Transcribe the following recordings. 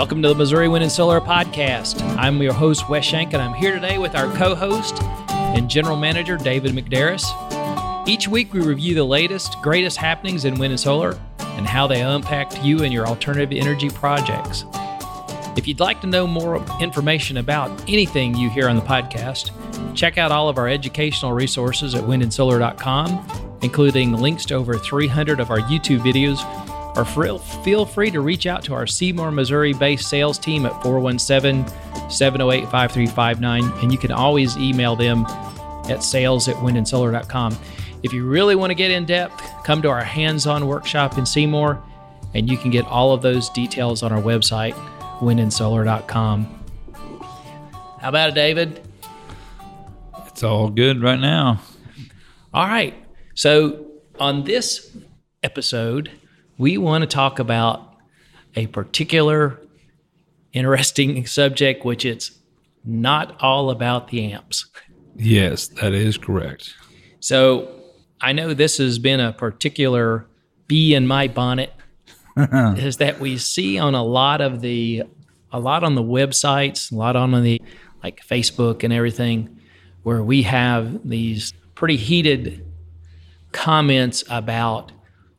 Welcome to the Missouri Wind and Solar podcast. I'm your host, Wes Shank, and I'm here today with our co-host and general manager, David McDerris. Each week, we review the latest, greatest happenings in wind and solar and how they impact you and your alternative energy projects. If you'd like to know more information about anything you hear on the podcast, check out all of our educational resources at windandsolar.com, including links to over 300 of our YouTube videos, or feel free to reach out to our Seymour, Missouri-based sales team at 417-708-5359, and you can always email them at sales@windandsolar.com. If you really want to get in-depth, come to our hands-on workshop in Seymour, and you can get all of those details on our website, windandsolar.com. How about it, David? It's all good right now. All right. So on this episode, we want to talk about a particular interesting subject, which it's not all about the amps. Yes, that is correct. So I know this has been a particular bee in my bonnet is that we see on a lot on the websites, a lot on the like Facebook and everything, where we have these pretty heated comments about,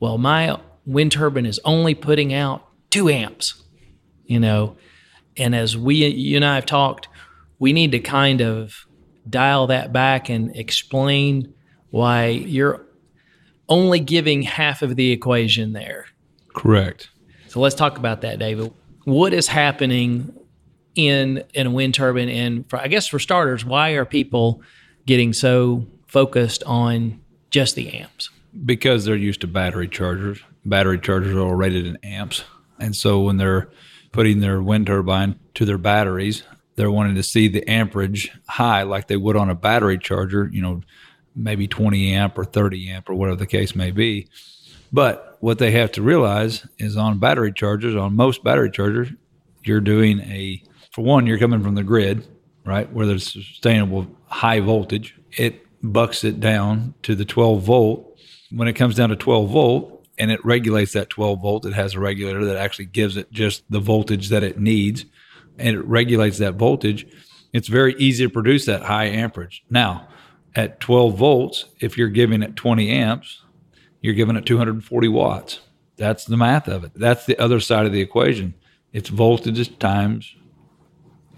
well, my wind turbine is only putting out 2 amps, you know, and as you and I have talked, we need to kind of dial that back and explain why you're only giving half of the equation there. Correct. So let's talk about that, David. What is happening in a wind turbine? And I guess for starters, why are people getting so focused on just the amps? Because they're used to battery chargers. Battery chargers are all rated in amps. And so when they're putting their wind turbine to their batteries, they're wanting to see the amperage high like they would on a battery charger, you know, maybe 20 amp or 30 amp or whatever the case may be. But what they have to realize is on battery chargers, on most battery chargers, you're doing for one, you're coming from the grid, right, where there's sustainable high voltage. It bucks it down to the 12 volt. When it comes down to 12 volt and it regulates that 12 volt, it has a regulator that actually gives it just the voltage that it needs, and it regulates that voltage. It's very easy to produce that high amperage. Now, at 12 volts, if you're giving it 20 amps, you're giving it 240 watts. That's the math of it. That's the other side of the equation. It's voltage times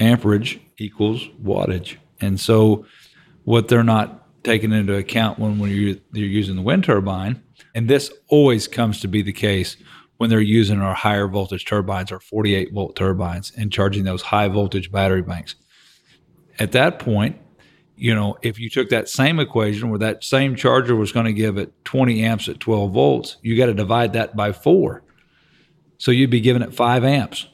amperage equals wattage. And so what they're not taking into account when you're using the wind turbine, and this always comes to be the case when they're using our higher voltage turbines, our 48 volt turbines, and charging those high voltage battery banks. At that point, you know, if you took that same equation where that same charger was going to give it 20 amps at 12 volts, you got to divide that by 4. So you'd be giving it 5 amps.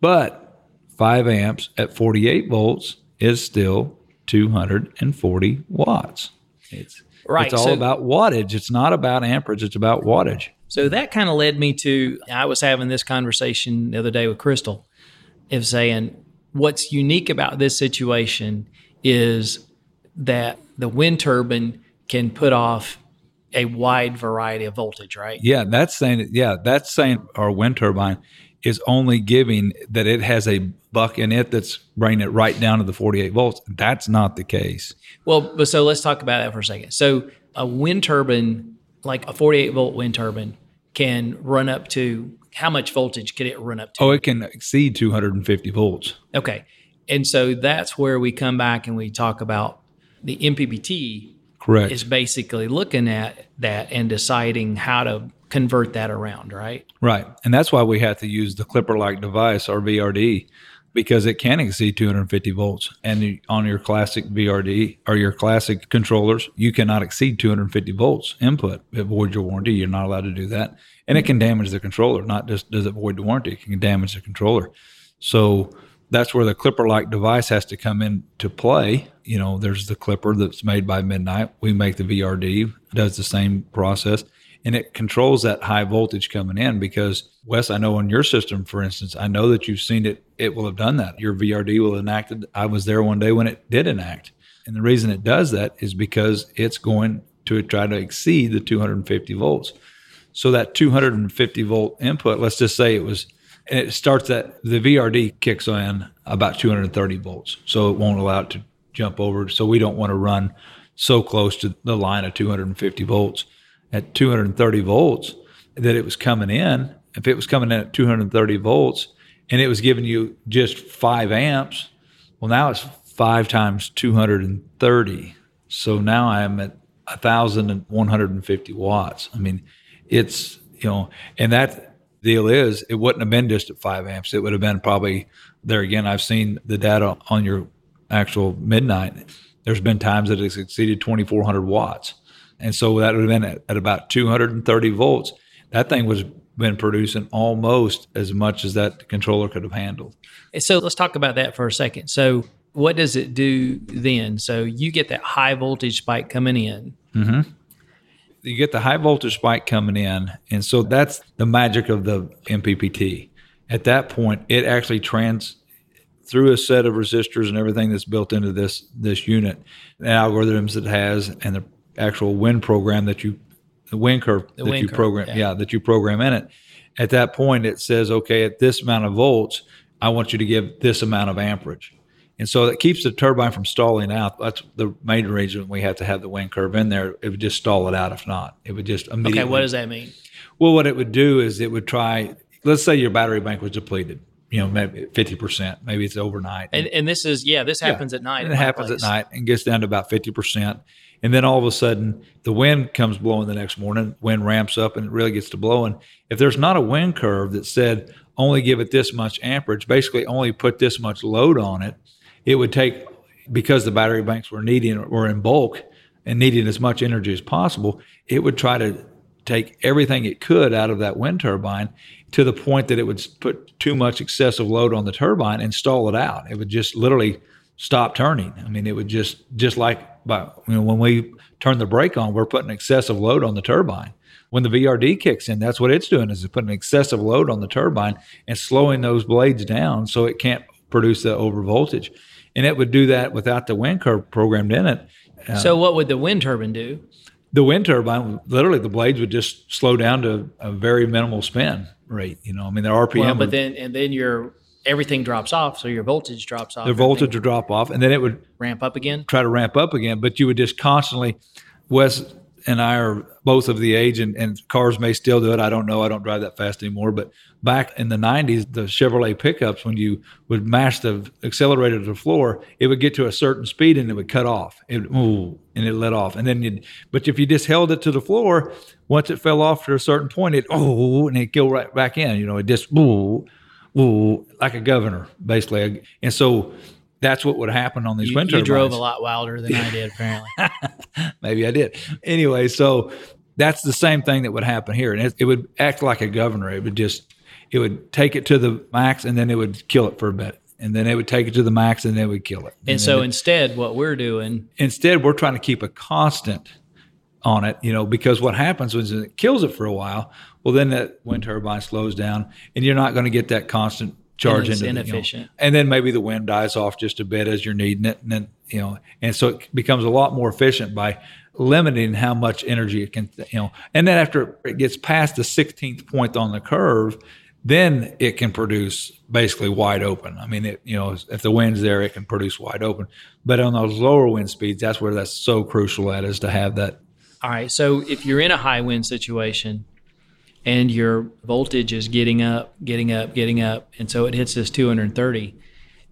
But 5 amps at 48 volts is still 240 watts. It's right. It's all about wattage. It's not about amperage. It's about wattage. So that kind of led me to, I was having this conversation the other day with Crystal, of saying what's unique about this situation is that the wind turbine can put off a wide variety of voltage, right? Yeah, that's saying our wind turbine is only giving that it has a buck in it that's bringing it right down to the 48 volts. That's not the case. Well, but so let's talk about that for a second. So a wind turbine, like a 48 volt wind turbine, can run up to, how much voltage could it run up to? Oh, it can exceed 250 volts. Okay. And so that's where we come back and we talk about the MPPT. Correct. Is basically looking at that and deciding how to convert that around, right? Right. And that's why we have to use the Clipper-like device, our VRD, because it can exceed 250 volts. And on your classic VRD or your classic controllers, you cannot exceed 250 volts input. It voids your warranty. You're not allowed to do that. And it can damage the controller. Not just does it void the warranty, it can damage the controller. So that's where the Clipper-like device has to come into play. You know, there's the Clipper that's made by Midnight. We make the VRD, does the same process, and it controls that high voltage coming in because, Wes, I know on your system, for instance, I know that you've seen it. It will have done that. Your VRD will enact it. I was there one day when it did enact. And the reason it does that is because it's going to try to exceed the 250 volts. So that 250 volt input, let's just say it was And it starts at the VRD kicks in about 230 volts. So it won't allow it to jump over. So we don't want to run so close to the line of 250 volts. At 230 volts that it was coming in, if it was coming in at 230 volts and it was giving you just 5 amps, well, now it's 5 times 230. So now I'm at 1,150 watts. I mean, it's, you know, and that deal is, it wouldn't have been just at 5 amps. It would have been probably, there again, I've seen the data on your actual Midnight. There's been times that it's exceeded 2,400 watts. And so that would have been at about 230 volts. That thing was been producing almost as much as that controller could have handled. So let's talk about that for a second. So what does it do then? So you get that high voltage spike coming in. Mm-hmm. You get the high voltage spike coming in. And so that's the magic of the MPPT. At that point, it actually through a set of resistors and everything that's built into this unit, the algorithms it has and the actual wind program that you program in it. At that point, it says, okay, at this amount of volts, I want you to give this amount of amperage. And so that keeps the turbine from stalling out. That's the main reason we have to have the wind curve in there. It would just stall it out if not. It would just immediately. Okay, what does that mean? Well, what it would do is it would try, let's say your battery bank was depleted, you know, maybe 50%, maybe it's overnight. And this happens at night. It happens at night and gets down to about 50%. And then all of a sudden, the wind comes blowing the next morning, wind ramps up and it really gets to blowing. If there's not a wind curve that said, only give it this much amperage, basically only put this much load on it, it would take, because the battery banks were in bulk and needing as much energy as possible, it would try to take everything it could out of that wind turbine to the point that it would put too much excessive load on the turbine and stall it out. It would just literally stop turning. I mean, it would just like, you know, when we turn the brake on, we're putting excessive load on the turbine. When the VRD kicks in, that's what it's doing, is it's putting excessive load on the turbine and slowing those blades down so it can't produce the over voltage. And it would do that without the wind curve programmed in it. So what would the wind turbine do? The wind turbine, literally the blades would just slow down to a very minimal spin rate. You know, I mean, the RPM. Well, but then everything drops off. So your voltage drops off. The voltage would drop off and then it would try to ramp up again. But you would just constantly, Wes and I are both of the age, and cars may still do it. I don't know. I don't drive that fast anymore. But back in the 90s, the Chevrolet pickups, when you would mash the accelerator to the floor, it would get to a certain speed and it would cut off. And it let off. And then but if you just held it to the floor, once it fell off to a certain point, and it'd go right back in. You know, it just, like a governor, basically. And so that's what would happen on these wind turbines. You drove a lot wilder than I did, apparently. Maybe I did. Anyway, so that's the same thing that would happen here. And it would act like a governor. It would take it to the max, and then it would kill it for a bit. And then it would take it to the max, and then it would kill it. And so instead, what we're doing... Instead, we're trying to keep a constant on it, you know, because what happens is it kills it for a while. Well, then that wind turbine slows down, and you're not going to get that constant charge into inefficient. And then maybe the wind dies off just a bit as you're needing it. And then, you know, and so it becomes a lot more efficient by limiting how much energy it can, you know, and then after it gets past the 16th point on the curve, then it can produce basically wide open. I mean, you know, if the wind's there, it can produce wide open, but on those lower wind speeds, that's where that's so crucial at, is to have that. All right. So if you're in a high wind situation, and your voltage is getting up. And so it hits this 230.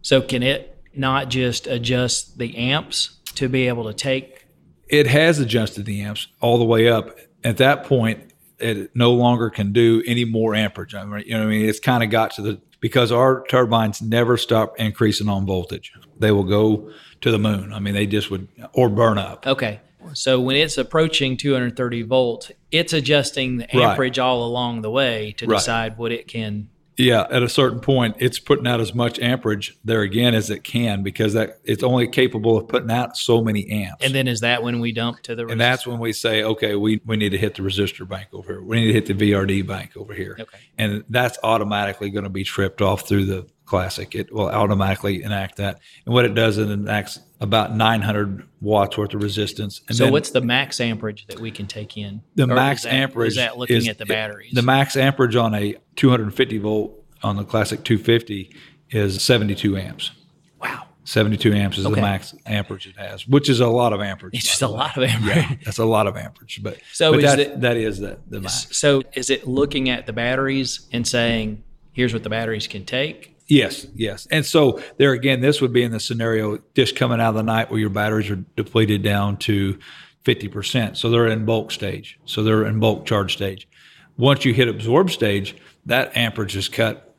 So can it not just adjust the amps to be able to take? It has adjusted the amps all the way up. At that point, it no longer can do any more amperage. I mean, you know what I mean? It's kind of got to because our turbines never stop increasing on voltage. They will go to the moon. I mean, they just would, or burn up. Okay. So when it's approaching 230 volts, it's adjusting the amperage all along the way to decide what it can. Yeah, at a certain point, it's putting out as much amperage there again as it can, because it's only capable of putting out so many amps. And then is that when we dump to the resistor? And that's when we say, okay, we need to hit the resistor bank over here. We need to hit the VRD bank over here. Okay. And that's automatically going to be tripped off through the classic. It will automatically enact that. And what it does, it enacts about 900 watts worth of resistance. And so then, what's the max amperage that we can take in? The max amperage is looking at the batteries. The max amperage on a 250 volt on the classic 250 is 72 amps. Wow. 72 amps is the max amperage it has, which is a lot of amperage. It's just a lot of amperage. Yeah, that's a lot of amperage. But, that is the max. So is it looking at the batteries and saying, here's what the batteries can take? Yes. And so there again, this would be in the scenario just coming out of the night where your batteries are depleted down to 50%. So they're in bulk stage. So they're in bulk charge stage. Once you hit absorb stage, that amperage is cut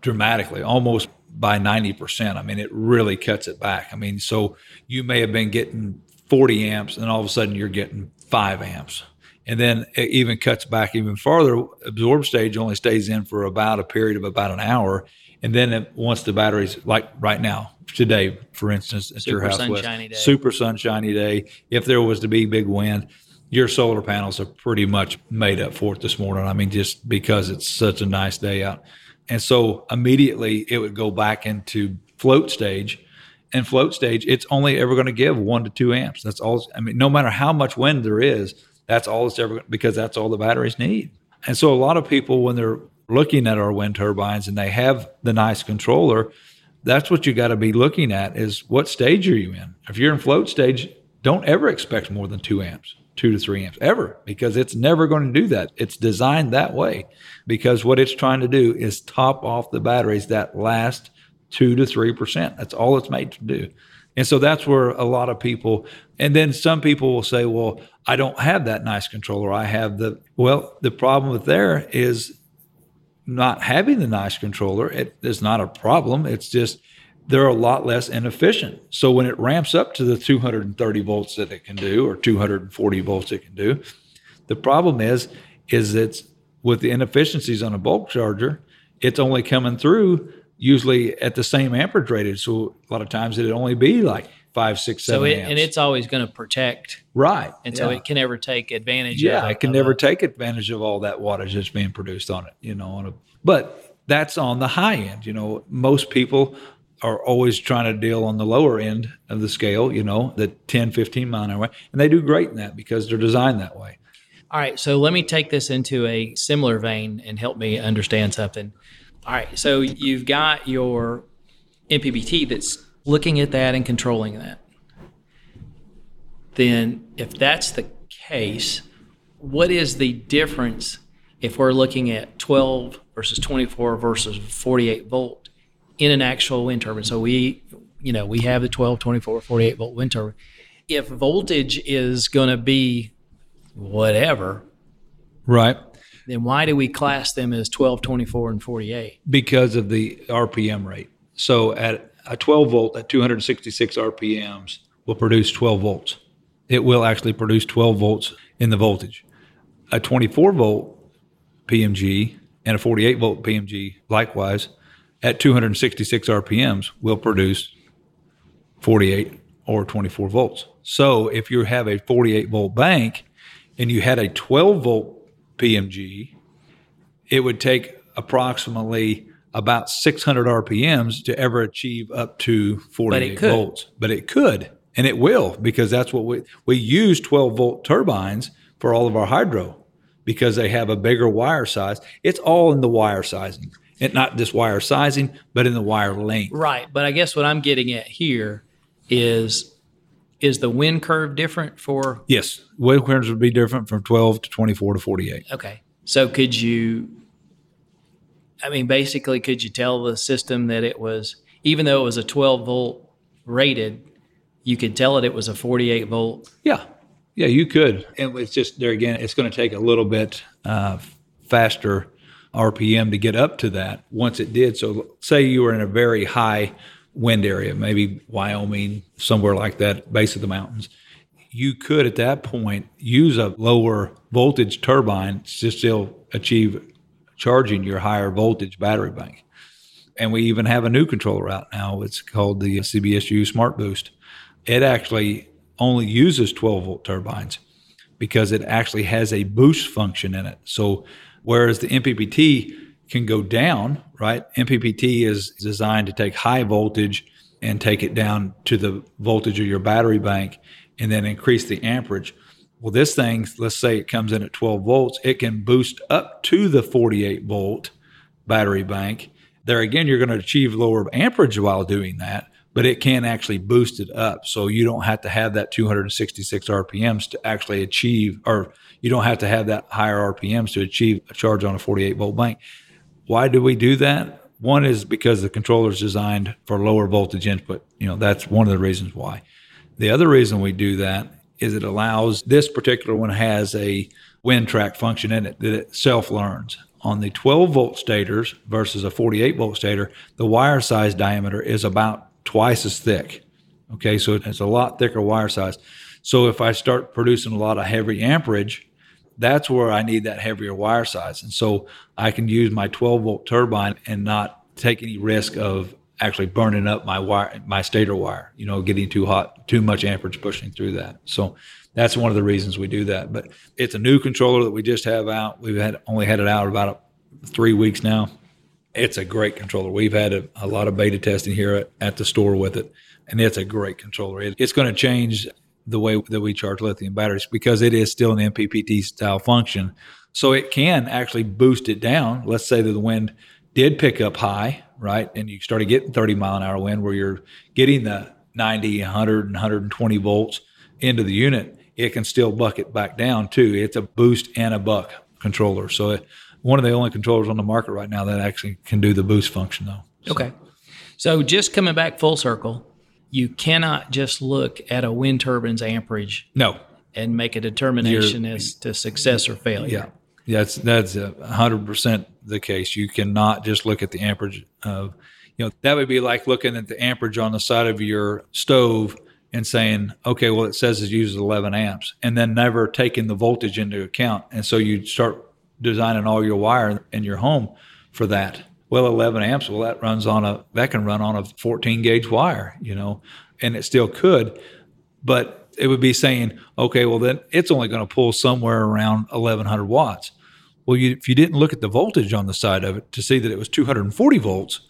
dramatically, almost by 90%. I mean, it really cuts it back. I mean, so you may have been getting 40 amps and all of a sudden you're getting 5 amps. And then it even cuts back even farther. Absorb stage only stays in for about a period of about an hour. And then once the batteries, like right now, today, for instance, at your house, super sunshiny day, if there was to be big wind, your solar panels are pretty much made up for it this morning. I mean, just because it's such a nice day out. And so immediately it would go back into float stage. And float stage, it's only ever going to give 1 to 2 amps. That's all. I mean, no matter how much wind there is, that's all it's ever, because that's all the batteries need. And so a lot of people, when they're looking at our wind turbines and they have the nice controller, that's what you got to be looking at is what stage are you in? If you're in float stage, don't ever expect more than 2 amps, 2 to 3 amps ever, because it's never going to do that. It's designed that way because what it's trying to do is top off the batteries that last 2 to 3%. That's all it's made to do. And so that's where a lot of people, and then some people will say, well, I don't have that nice controller. I have the, well, the problem with there is not having the nice controller. It is not a problem. It's just, they're a lot less inefficient. So when it ramps up to the 230 volts that it can do, or 240 volts it can do, the problem is it's with the inefficiencies on a bulk charger, it's only coming through usually at the same amperage rated. So a lot of times it'd only be like 5, 6, 7 amps. And it's always going to protect. Right. And so it can never take advantage of that. Yeah, it can never take advantage of all that wattage that's being produced on it, you know. But that's on the high end. You know, most people are always trying to deal on the lower end of the scale, you know, the 10, 15 mile an hour. And they do great in that because they're designed that way. All right. So let me take this into a similar vein and help me understand something. All right. So you've got your MPBT that's looking at that and controlling that. Then if that's the case, what is the difference if we're looking at 12 versus 24 versus 48 volt in an actual wind turbine? So we have the 12, 24, 48 volt wind turbine. If voltage is going to be whatever, right, then why do we class them as 12, 24, and 48? Because of the RPM rate. So at a 12 volt at 266 RPMs will produce 12 volts. It will actually produce 12 volts in the voltage. A 24 volt PMG and a 48 volt PMG likewise at 266 RPMs will produce 48 or 24 volts. So if you have a 48 volt bank and you had a 12 volt PMG, it would take approximately about 600 RPMs to ever achieve up to 48 volts. But it could, and it will, because that's what we use 12 volt turbines for all of our hydro because they have a bigger wire size. It's all in the wire sizing. And not just wire sizing, but in the wire length. Right. But I guess what I'm getting at here is the wind curve different for? Yes. Wind curves would be different from 12 to 24 to 48. Okay. So could you tell the system that it was, even though it was a 12 volt rated, you could tell it was a 48 volt? Yeah. Yeah, you could. And it's just, there again, it's going to take a little bit faster RPM to get up to that once it did. So say you were in a very high wind area, maybe Wyoming, somewhere like that, base of the mountains, you could at that point use a lower voltage turbine to still achieve charging your higher voltage battery bank. And we even have a new controller out now. It's called the CBSU Smart Boost. It actually only uses 12 volt turbines because it actually has a boost function in it. So whereas the MPPT can go down, right? MPPT is designed to take high voltage and take it down to the voltage of your battery bank and then increase the amperage. Well, this thing, let's say it comes in at 12 volts, it can boost up to the 48 volt battery bank There again, you're going to achieve lower amperage while doing that, but it can actually boost it up. So you don't have to have that 266 RPMs to actually achieve, or you don't have to have that higher RPMs to achieve a charge on a 48 volt bank. Why do we do that? One is because the controller is designed for lower voltage input. You know, that's one of the reasons why. The other reason we do that is it allows, this particular one has a wind track function in it that it self-learns. On the 12 volt stators versus a 48 volt stator, the wire size diameter is about twice as thick. Okay, so it's a lot thicker wire size. So if I start producing a lot of heavy amperage, that's where I need that heavier wire size. And so I can use my 12 volt turbine and not take any risk of actually burning up my wire, my stator wire, you know, getting too hot, too much amperage pushing through that. So that's one of the reasons we do that. But it's a new controller that we just have out. We've only had it out about 3 weeks now. It's a great controller. We've had a lot of beta testing here at the store with it, and it's a great controller. It's going to change the way that we charge lithium batteries because it is still an MPPT style function. So it can actually boost it down. Let's say that the wind did pick up high, right? And you started getting 30 mile an hour wind where you're getting the 90, 100, and 120 volts into the unit. It can still bucket back down too. It's a boost and a buck controller. So one of the only controllers on the market right now that actually can do the boost function though. So. Okay. So just coming back full circle, you cannot just look at a wind turbine's amperage and make a determination as to success or failure. Yeah, that's 100% the case. You cannot just look at the amperage of, you know, that would be like looking at the amperage on the side of your stove and saying, okay, well, it says it uses 11 amps, and then never taking the voltage into account. And so you start designing all your wire in your home for that. Well, 11 amps, well, that can run on a 14 gauge wire, you know, and it still could, but it would be saying, okay, well, then it's only going to pull somewhere around 1,100 watts. Well, if you didn't look at the voltage on the side of it to see that it was 240 volts,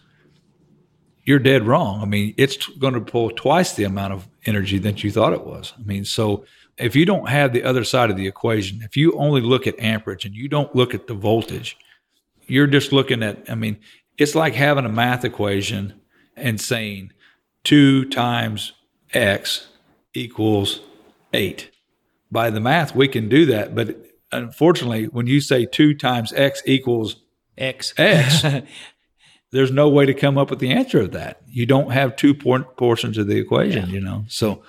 you're dead wrong. I mean, it's going to pull twice the amount of energy that you thought it was. I mean, so if you don't have the other side of the equation, if you only look at amperage and you don't look at the voltage, you're just looking at, I mean, it's like having a math equation and saying 2 times x equals 8. By the math, we can do that. But unfortunately, when you say 2 times x equals x, there's no way to come up with the answer of that. You don't have two portions of the equation, you know. So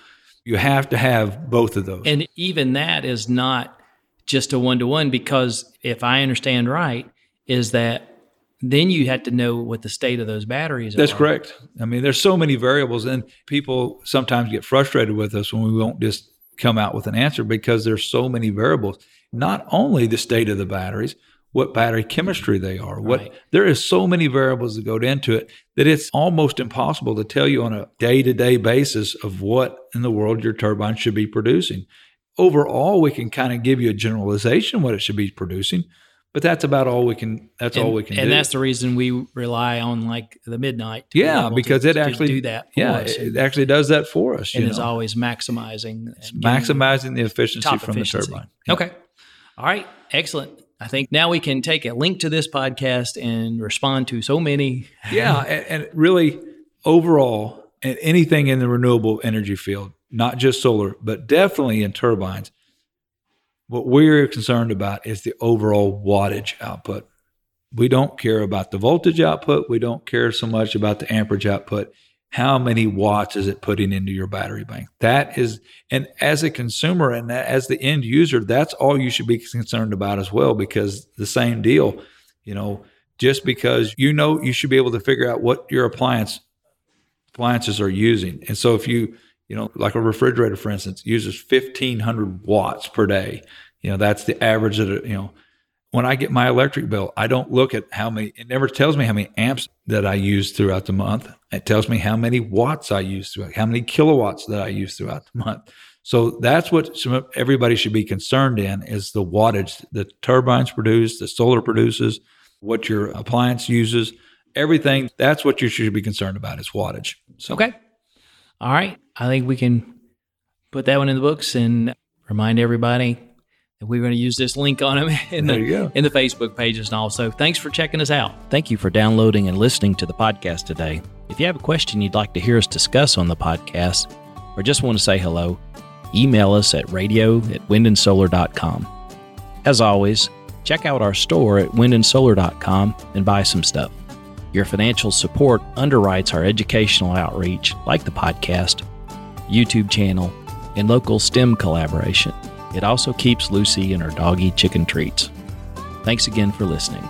you have to have both of those. And even that is not just a one-to-one, because if I understand right, is that then you had to know what the state of those batteries are. That's correct. I mean, there's so many variables, and people sometimes get frustrated with us when we won't just come out with an answer because there's so many variables. Not only the state of the batteries, what battery chemistry they are, there is so many variables that go into it that it's almost impossible to tell you on a day-to-day basis of what in the world your turbine should be producing. Overall, we can kind of give you a generalization what it should be producing, but that's about all we can. And that's the reason we rely on like the Midnight. It actually does that for us. And is always maximizing the efficiency from the turbine. Yeah. Okay. All right. Excellent. I think now we can take a link to this podcast and respond to so many. Yeah, and really overall, and anything in the renewable energy field, not just solar, but definitely in turbines. What we're concerned about is the overall wattage output. We don't care about the voltage output. We don't care so much about the amperage output. How many watts is it putting into your battery bank? That is, and as a consumer and as the end user, that's all you should be concerned about as well, because the same deal, you know, just because you know you should be able to figure out what your appliances are using. And so if you know, like a refrigerator, for instance, uses 1,500 watts per day. You know, that's the average that, you know, when I get my electric bill, I don't look at how many, it never tells me how many amps that I use throughout the month. It tells me how many watts I use how many kilowatts that I use throughout the month. So that's what everybody should be concerned in is the wattage the turbines produce, the solar produces, what your appliance uses, everything. That's what you should be concerned about is wattage. So. Okay. All right. I think we can put that one in the books and remind everybody we're going to use this link on them in the Facebook pages and all. So thanks for checking us out. Thank you for downloading and listening to the podcast today. If you have a question you'd like to hear us discuss on the podcast or just want to say hello, email us at radio@windandsolar.com. As always, check out our store at windandsolar.com and buy some stuff. Your financial support underwrites our educational outreach like the podcast, YouTube channel, and local STEM collaboration. It also keeps Lucy and her doggy chicken treats. Thanks again for listening.